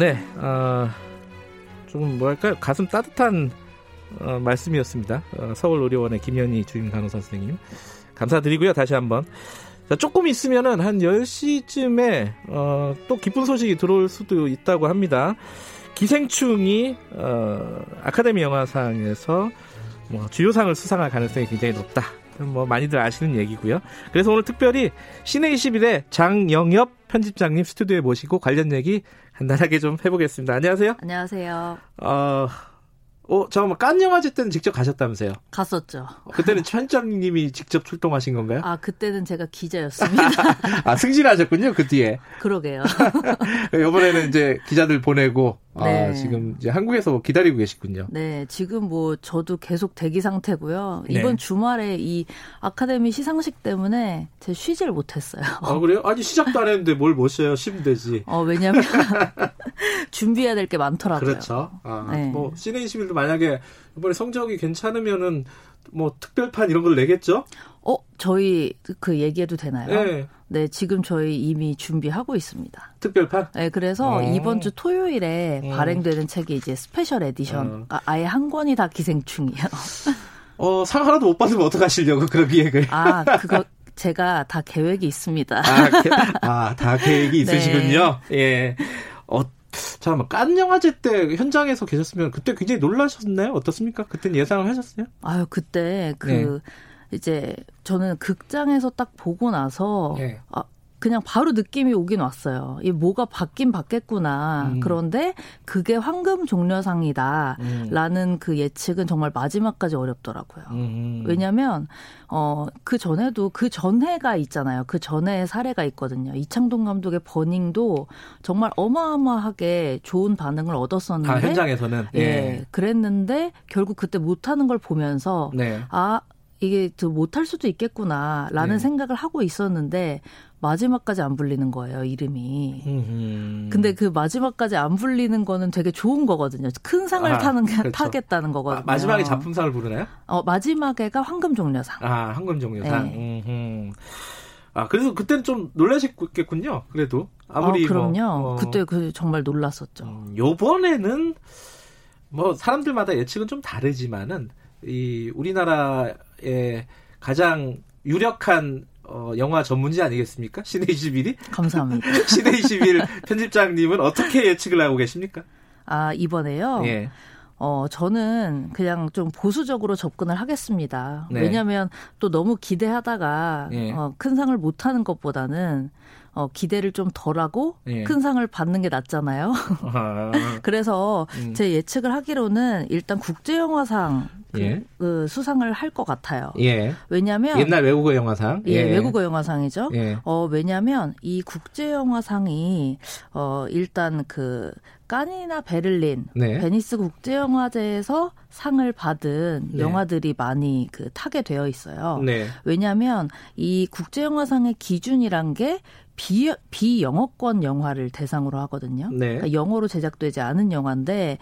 네, 좀 뭐랄까요, 가슴 따뜻한 말씀이었습니다. 서울의료원의 김현희 주임 간호사 선생님 감사드리고요. 다시 한번, 자, 조금 있으면은 한 10시쯤에 또 기쁜 소식이 들어올 수도 있다고 합니다. 기생충이 아카데미 영화상에서 뭐 주요상을 수상할 가능성이 굉장히 높다. 뭐 많이들 아시는 얘기고요. 그래서 오늘 특별히 씨네21의 장영엽 편집장님 스튜디오에 모시고 관련 얘기 간단하게 좀 해보겠습니다. 안녕하세요. 안녕하세요. 잠깐만, 깐 영화제 때는 직접 가셨다면서요? 갔었죠. 그때는 편집장님이 직접 출동하신 건가요? 아, 그때는 제가 기자였습니다. 아, 승진하셨군요, 그 뒤에. 그러게요. 이번에는 이제 기자들 보내고, 네. 아, 지금 이제 한국에서 기다리고 계시군요. 네, 지금 뭐 저도 계속 대기 상태고요. 네. 이번 주말에 이 아카데미 시상식 때문에 제가 쉬질 못했어요. 아, 그래요? 아니, 시작도 안 했는데 뭘 못 쉬어요? 쉬면 되지. 왜냐면 준비해야 될 게 많더라고요. 그렇죠. 아, 네. 뭐 씨네21도 만약에 이번에 성적이 괜찮으면은 뭐 특별판 이런 걸 내겠죠? 저희 그 얘기해도 되나요? 네. 네, 지금 저희 이미 준비하고 있습니다. 특별판? 네, 그래서 이번 주 토요일에 발행되는 책이 이제 스페셜 에디션. 아예 한 권이 다 기생충이에요. 상 하나도 못 받으면 어떡하시려고 그런 기획을. 아, 그거 제가 다 계획이 있습니다. 다 계획이 있으시군요. 네. 예. 잠깐만, 깐 영화제 때 현장에서 계셨으면 그때 굉장히 놀라셨나요? 어떻습니까? 그때는 예상을 하셨어요? 아유, 그때 이제 저는 극장에서 딱 보고 나서 그냥 바로 느낌이 오긴 왔어요. 이 뭐가 바뀐 바뀌겠구나. 그런데 그게 황금종려상이다라는 그 예측은 정말 마지막까지 어렵더라고요. 왜냐하면 그 전에도 그 전해가 있잖아요. 그 전에 사례가 있거든요. 이창동 감독의 버닝도 정말 어마어마하게 좋은 반응을 얻었었는데, 현장에서는 그랬는데 결국 그때 못하는 걸 보면서 이게 못할 수도 있겠구나라는 생각을 하고 있었는데 마지막까지 안 불리는 거예요, 이름이. 근데 그 마지막까지 안 불리는 거는 되게 좋은 거거든요. 큰 상을 타겠다는 거거든요. 아, 마지막에 작품상을 부르나요? 마지막에가 황금종려상. 아, 황금종려상. 네. 아, 그래서 그때는 좀 놀라셨겠군요, 그래도. 아무리 그럼요. 그때 정말 놀랐었죠. 요번에는 뭐 사람들마다 예측은 좀 다르지만은 이 우리나라의 가장 유력한 영화 전문지 아니겠습니까? 씨네21이? 감사합니다. 씨네21 편집장님은 어떻게 예측을 하고 계십니까? 아, 이번에요? 예. 저는 그냥 좀 보수적으로 접근을 하겠습니다. 네. 왜냐하면 또 너무 기대하다가 큰 상을 못 하는 것보다는 기대를 좀 덜하고 큰 상을 받는 게 낫잖아요. 그래서 제 예측을 하기로는 일단 국제영화상 그 수상을 할 것 같아요. 왜냐하면 옛날 외국어 영화상. 외국어 영화상이죠. 왜냐하면 이 국제영화상이 일단 그 깐이나 베를린, 베니스 국제영화제에서 상을 받은 영화들이 많이 그 타게 되어 있어요. 왜냐하면 이 국제영화상의 기준이란 게 비영어권 영화를 대상으로 하거든요. 그러니까 영어로 제작되지 않은 영화인데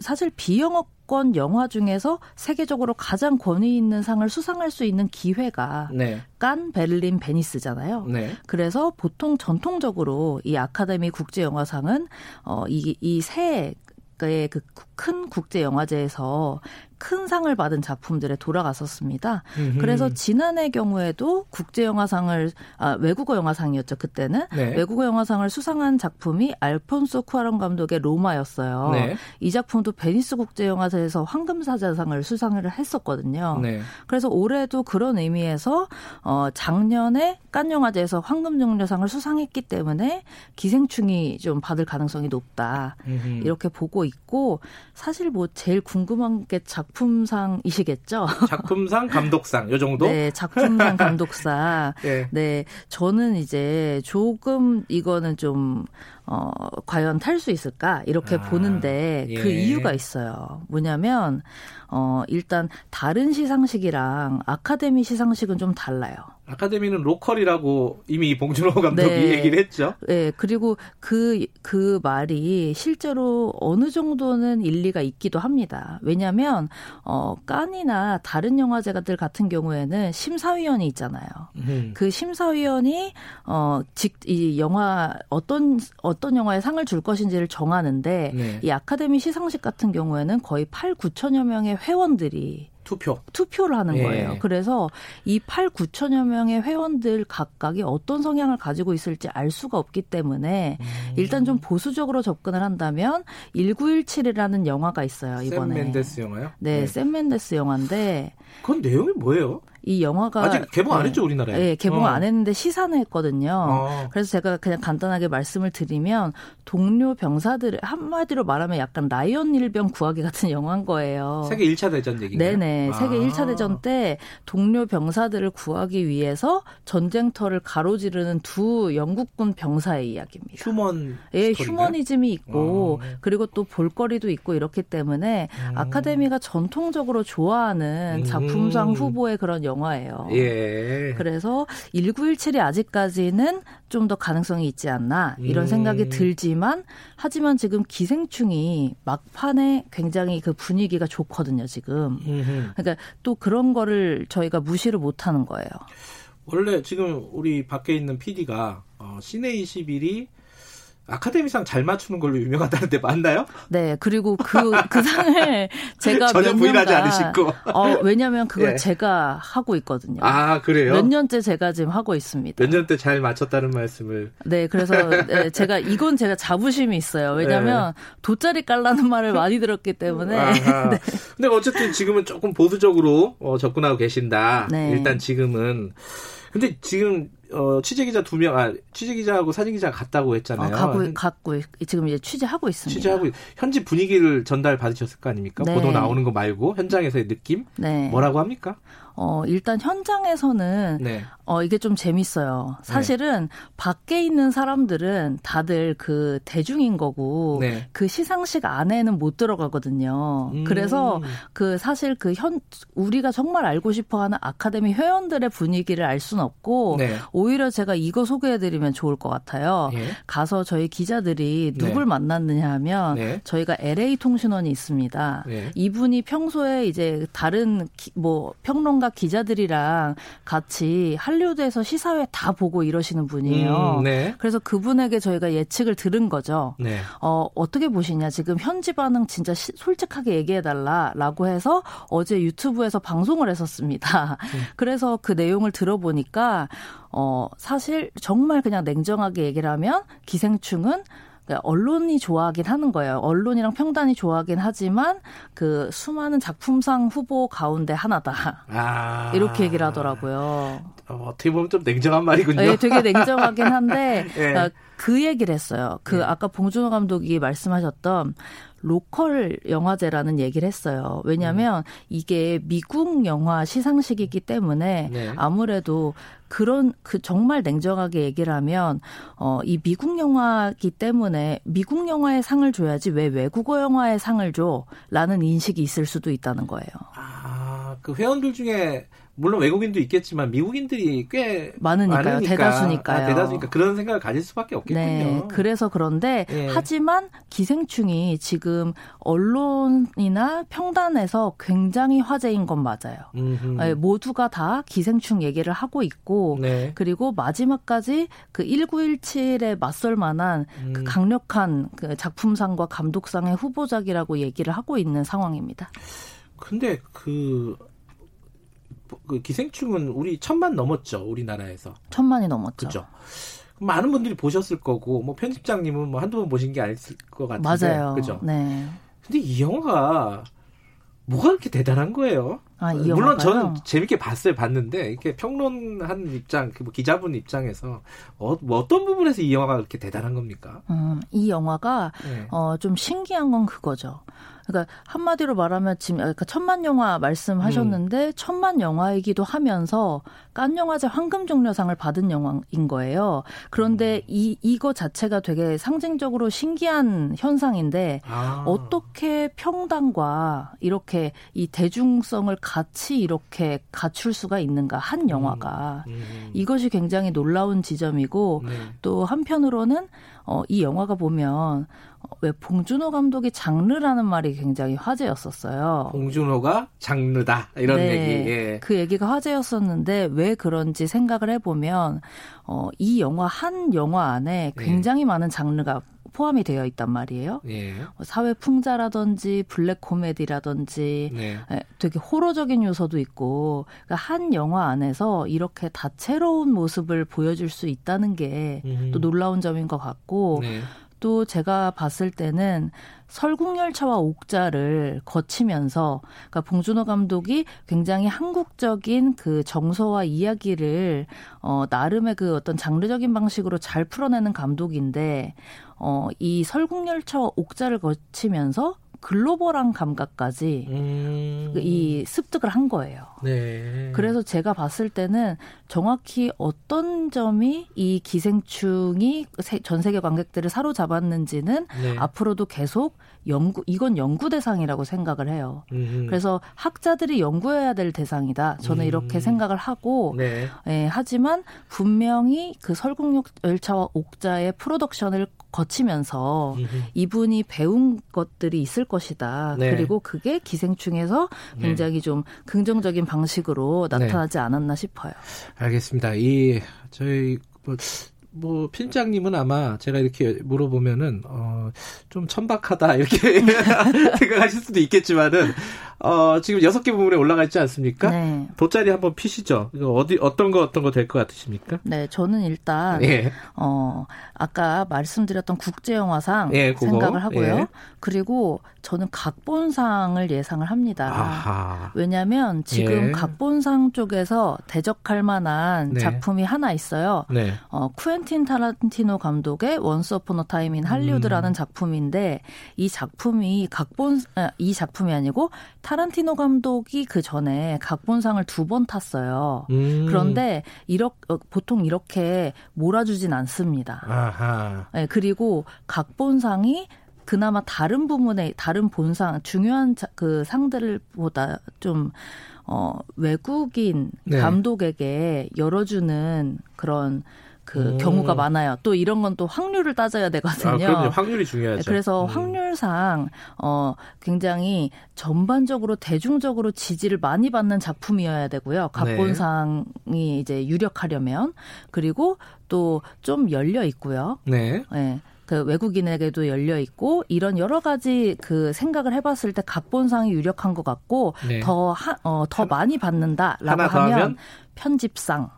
사실 비영어권 영화 중에서 세계적으로 가장 권위 있는 상을 수상할 수 있는 기회가 깐, 베를린, 베니스잖아요. 그래서 보통 전통적으로 이 아카데미 국제영화상은 이 세 의 그 큰 국제 영화제에서 큰 상을 받은 작품들에 돌아갔었습니다. 그래서 지난해 경우에도 외국어 영화상이었죠, 그때는. 외국어 영화상을 수상한 작품이 알폰소 쿠아론 감독의 로마였어요. 이 작품도 베니스 국제 영화제에서 황금사자상을 수상을 했었거든요. 그래서 올해도 그런 의미에서 작년에 깐 영화제에서 황금종려상을 수상했기 때문에 기생충이 좀 받을 가능성이 높다. 이렇게 보고 있고, 사실 뭐 제일 궁금한 게 작품상이시겠죠? 작품상, 감독상, 요 정도? 네, 작품상, 감독상. 네, 저는 이제 조금 이거는 좀 과연 탈 수 있을까? 이렇게 보는데 그 이유가 있어요. 뭐냐면 일단 다른 시상식이랑 아카데미 시상식은 좀 달라요. 아카데미는 로컬이라고 이미 봉준호 감독이 얘기를 했죠. 네, 그리고 그 말이 실제로 어느 정도는 일리가 있기도 합니다. 왜냐하면 깐이나 다른 영화제들 같은 경우에는 심사위원이 있잖아요. 그 심사위원이 이 영화 어떤 어떤 영화에 상을 줄 것인지를 정하는데 네. 이 아카데미 시상식 같은 경우에는 거의 8, 9천여 명의 회원들이 투표를 하는 예. 거예요. 그래서 이 8, 9천여 명의 회원들 각각이 어떤 성향을 가지고 있을지 알 수가 없기 때문에 일단 좀 보수적으로 접근을 한다면 1917이라는 영화가 있어요. 이번에. 샘 멘데스 영화요? 네. 샘 멘데스 영화인데. 그건 내용이 뭐예요? 이 영화가 아직 개봉 안 했죠, 우리나라에. 네, 개봉 안 했는데 시사는 했거든요. 그래서 제가 그냥 간단하게 말씀을 드리면 동료 병사들의 한마디로 말하면 약간 라이언 일병 구하기 같은 영화인 거예요. 세계 1차 대전 얘기인가요? 네네. 세계 1차 대전 때 동료 병사들을 구하기 위해서 전쟁터를 가로지르는 두 영국군 병사의 이야기입니다. 예, 휴머니즘이 있고 그리고 또 볼거리도 있고 이렇기 때문에 아카데미가 전통적으로 좋아하는 작품상 후보의 그런 영화예요. 예. 그래서 1917이 아직까지는 좀 더 가능성이 있지 않나 이런 생각이 들지만 하지만 지금 기생충이 막판에 굉장히 그 분위기가 좋거든요. 지금. 그러니까 또 그런 거를 저희가 무시를 못하는 거예요. 원래 지금 우리 밖에 있는 PD가 씨네21이 아카데미상 잘 맞추는 걸로 유명하다는데 맞나요? 네. 그리고 그 상을 제가 전혀 부인하지 않으시고. 왜냐하면 그걸 예. 제가 하고 있거든요. 아, 그래요? 몇 년째 제가 지금 하고 있습니다. 몇 년째 잘 맞췄다는 말씀을. 네. 그래서 네, 제가 자부심이 있어요. 왜냐하면 예. 돗자리 깔라는 말을 많이 들었기 때문에. 네. 근데 어쨌든 지금은 조금 보수적으로 접근하고 계신다. 네. 일단 지금은. 근데 지금 취재기자 2명, 취재기자하고 사진기자가 갔다고 했잖아요. 지금 이제 취재하고 있습니다. 현지 분위기를 전달 받으셨을 거 아닙니까? 네. 보도 나오는 거 말고 현장에서의 느낌? 네. 뭐라고 합니까? 일단 현장에서는 네. 이게 좀 재밌어요. 사실은 네. 밖에 있는 사람들은 다들 그 대중인 거고 네. 그 시상식 안에는 못 들어가거든요. 그래서 그 사실 우리가 정말 알고 싶어하는 아카데미 회원들의 분위기를 알 수는 없고 네. 오히려 제가 이거 소개해드리면 좋을 것 같아요. 네. 가서 저희 기자들이 누굴 네. 만났느냐 하면 네. 저희가 LA 통신원이 있습니다. 네. 이분이 평소에 이제 다른 평론가 기자들이랑 같이 할리우드에서 시사회 다 보고 이러시는 분이에요. 네. 그래서 그분에게 저희가 예측을 들은 거죠. 네. 어떻게 보시냐. 지금 현지 반응 진짜 솔직하게 얘기해달라라고 해서 어제 유튜브에서 방송을 했었습니다. 그래서 그 내용을 들어보니까 사실 정말 그냥 냉정하게 얘기를 하면 기생충은 언론이 좋아하긴 하는 거예요. 언론이랑 평단이 좋아하긴 하지만 그 수많은 작품상 후보 가운데 하나다. 이렇게 얘기를 하더라고요. 어떻게 보면 좀 냉정한 말이군요. 네, 되게 냉정하긴 한데 네. 그 얘기를 했어요. 네. 아까 봉준호 감독이 말씀하셨던 로컬 영화제라는 얘기를 했어요. 왜냐하면 이게 미국 영화 시상식이기 때문에 네. 아무래도 정말 냉정하게 얘기를 하면 이 미국 영화이기 때문에 미국 영화에 상을 줘야지 왜 외국어 영화에 상을 줘라는 인식이 있을 수도 있다는 거예요. 그 회원들 중에 물론 외국인도 있겠지만 미국인들이 꽤 많으니까. 대다수니까 그런 생각을 가질 수밖에 없겠군요. 네, 그래서 그런데 예. 하지만 기생충이 지금 언론이나 평단에서 굉장히 화제인 건 맞아요. 네, 모두가 다 기생충 얘기를 하고 있고 네. 그리고 마지막까지 그 1917에 맞설 만한 그 강력한 그 작품상과 감독상의 후보작이라고 얘기를 하고 있는 상황입니다. 근데 그 기생충은 우리 1,000만 넘었죠. 우리나라에서. 1,000만이 넘었죠. 그렇죠. 많은 분들이 보셨을 거고 편집장님은 한두 번 보신 게 아닐 것 같은데. 맞아요. 그죠? 네. 근데 이 영화가 뭐가 그렇게 대단한 거예요? 이 물론 영화가요? 저는 재밌게 봤는데 이렇게 평론하는 입장, 기자분 입장에서 어떤 부분에서 이 영화가 그렇게 대단한 겁니까? 이 영화가 네. 좀 신기한 건 그거죠. 그러니까 한마디로 말하면 지금 그러니까 1,000만 영화 말씀하셨는데 1,000만 영화이기도 하면서 깐 영화제 황금종려상을 받은 영화인 거예요. 그런데 이거 자체가 되게 상징적으로 신기한 현상인데 어떻게 평단과 이렇게 이 대중성을 같이 이렇게 갖출 수가 있는가, 한 영화가. 이것이 굉장히 놀라운 지점이고, 네. 또 한편으로는 이 영화가 보면 왜 봉준호 감독이 장르라는 말이 굉장히 화제였었어요. 봉준호가 장르다 이런 네, 얘기. 예. 그 얘기가 화제였었는데 왜 그런지 생각을 해보면 이 영화 한 영화 안에 굉장히 예. 많은 장르가 포함이 되어 있단 말이에요. 예. 사회 풍자라든지 블랙 코미디라든지 네. 되게 호러적인 요소도 있고 그러니까 한 영화 안에서 이렇게 다채로운 모습을 보여줄 수 있다는 게 또 놀라운 점인 것 같고 네. 또 제가 봤을 때는 설국열차와 옥자를 거치면서 그러니까 봉준호 감독이 굉장히 한국적인 그 정서와 이야기를 나름의 그 어떤 장르적인 방식으로 잘 풀어내는 감독인데 이 설국열차와 옥자를 거치면서 글로벌한 감각까지 이 습득을 한 거예요. 네. 그래서 제가 봤을 때는 정확히 어떤 점이 이 기생충이 전 세계 관객들을 사로잡았는지는 네. 앞으로도 계속 이건 연구 대상이라고 생각을 해요. 그래서 학자들이 연구해야 될 대상이다. 저는 이렇게 생각을 하고 네. 예, 하지만 분명히 그 설국열차와 옥자의 프로덕션을 거치면서 이분이 배운 것들이 있을 것이다. 네. 그리고 그게 기생충에서 굉장히 네. 좀 긍정적인 방식으로 나타나지 네. 않았나 싶어요. 알겠습니다. 이 저희 필장님은 아마 제가 이렇게 물어보면은 좀 천박하다 이렇게 생각하실 수도 있겠지만은 지금 6개 부문에 올라가 있지 않습니까? 네. 돗자리 한번 피시죠. 이거 어떤 거 될 것 같으십니까? 네, 저는 일단 예. 아까 말씀드렸던 국제영화상 예, 생각을 하고요. 예. 그리고 저는 각본상을 예상을 합니다. 아하. 왜냐하면 지금 예. 각본상 쪽에서 대적할 만한 네. 작품이 하나 있어요. 네. 쿠엔틴 타란티노 감독의 Once Upon a Time in Hollywood라는 작품인데 이 작품이 아니고 타란티노 감독이 그 전에 각본상을 2번 탔어요. 그런데 보통 이렇게 몰아주진 않습니다. 아하. 네, 그리고 각본상이 그나마 다른 부문의 다른 본상 중요한 그 상들보다 좀 외국인 네. 감독에게 열어주는 그런 경우가 많아요. 또 이런 건 또 확률을 따져야 되거든요. 아, 그럼요. 확률이 중요하죠. 그래서 확률상 굉장히 전반적으로 대중적으로 지지를 많이 받는 작품이어야 되고요. 각본상이 네. 이제 유력하려면. 그리고 또 좀 열려 있고요. 네. 네. 그 외국인에게도 열려 있고 이런 여러 가지 그 생각을 해봤을 때 각본상이 유력한 것 같고 네. 더 많이 받는다라고 하면 편집상.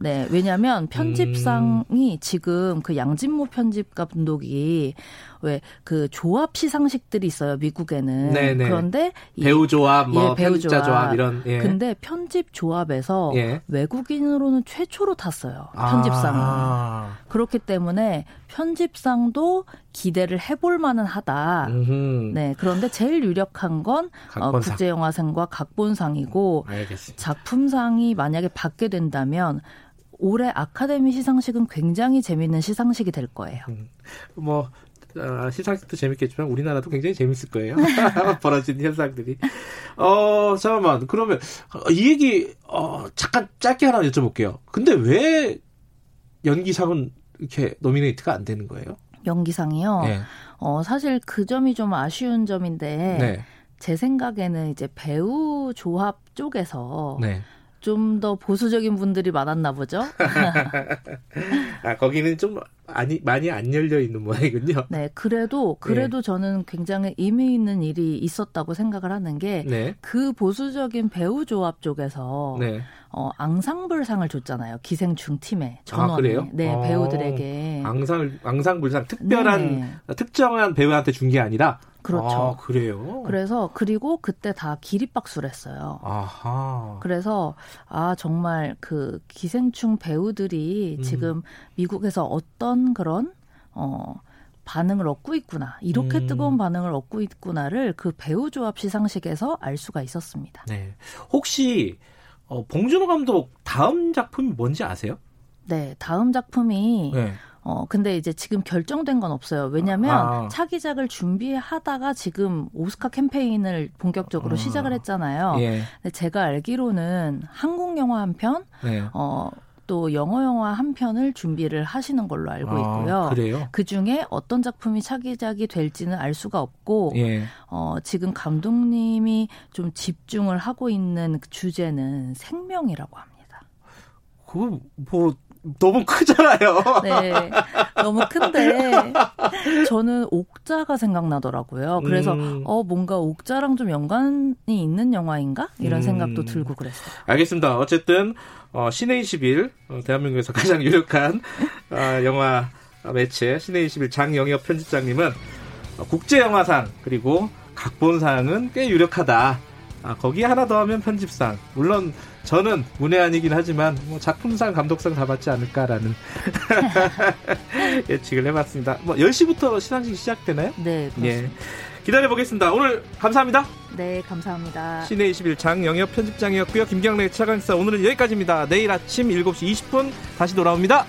네, 왜냐하면 편집상이 지금 그 양진모 편집 감독이 왜 그 조합 시상식들이 있어요 미국에는. 네네. 그런데 배우 조합, 편집자 조합 이런. 예. 근데 편집 조합에서 예. 외국인으로는 최초로 탔어요 편집상은. 아. 그렇기 때문에 편집상도 기대를 해볼 만은 하다. 네, 그런데 제일 유력한 건 국제영화상과 각본상이고 알겠습니다. 작품상이 만약에 받게 된다면 올해 아카데미 시상식은 굉장히 재미있는 시상식이 될 거예요. 시상식도 재밌겠지만 우리나라도 굉장히 재밌을 거예요. 벌어진 현상들이. 잠깐만. 그러면 이 얘기 잠깐 짧게 하나 여쭤볼게요. 근데 왜 연기상은 이렇게 노미네이트가 안 되는 거예요? 연기상이요? 네. 사실 그 점이 좀 아쉬운 점인데 네. 제 생각에는 이제 배우 조합 쪽에서 네. 좀 더 보수적인 분들이 많았나 보죠. 아, 거기는 좀 많이 안 열려 있는 모양이군요. 네, 그래도 네. 저는 굉장히 의미 있는 일이 있었다고 생각을 하는 게 그 보수적인 배우 조합 쪽에서 네. 앙상블상을 줬잖아요. 기생충 팀에 전원에. 아, 그래요? 네, 배우들에게. 앙상블상 특별한 네. 특정한 배우한테 준 게 아니라. 그렇죠. 아, 그래요? 그래서, 그리고 그때 다 기립박수를 했어요. 아하. 그래서, 정말 그 기생충 배우들이 지금 미국에서 어떤 그런, 반응을 얻고 있구나. 이렇게 뜨거운 반응을 얻고 있구나를 그 배우 조합 시상식에서 알 수가 있었습니다. 네. 혹시, 봉준호 감독 다음 작품이 뭔지 아세요? 네, 다음 작품이, 근데 이제 지금 결정된 건 없어요. 왜냐면 차기작을 준비하다가 지금 오스카 캠페인을 본격적으로 시작을 했잖아요. 예. 근데 제가 알기로는 한국 영화 한 편, 네. 또 영어 영화 한 편을 준비를 하시는 걸로 알고 있고요. 그래요? 그중에 어떤 작품이 차기작이 될지는 알 수가 없고 예. 지금 감독님이 좀 집중을 하고 있는 주제는 생명이라고 합니다. 그거 뭐 너무 크잖아요. 네, 너무 큰데 저는 옥자가 생각나더라고요. 그래서 뭔가 옥자랑 좀 연관이 있는 영화인가? 이런 생각도 들고 그랬어요. 알겠습니다. 어쨌든 씨네21 대한민국에서 가장 유력한 영화 매체 씨네21 장영엽 편집장님은 국제영화상 그리고 각본상은 꽤 유력하다. 거기에 하나 더 하면 편집상. 물론 저는 문외한이긴 하지만 뭐 작품상, 감독상 다 받지 않을까라는 예측을 해봤습니다. 뭐 10시부터 시상식 시작되나요? 네, 그렇습니다. 예. 기다려보겠습니다. 오늘 감사합니다. 네, 감사합니다. 씨네21 장영엽 편집장이었고요. 김경래 최강시사 오늘은 여기까지입니다. 내일 아침 7시 20분 다시 돌아옵니다.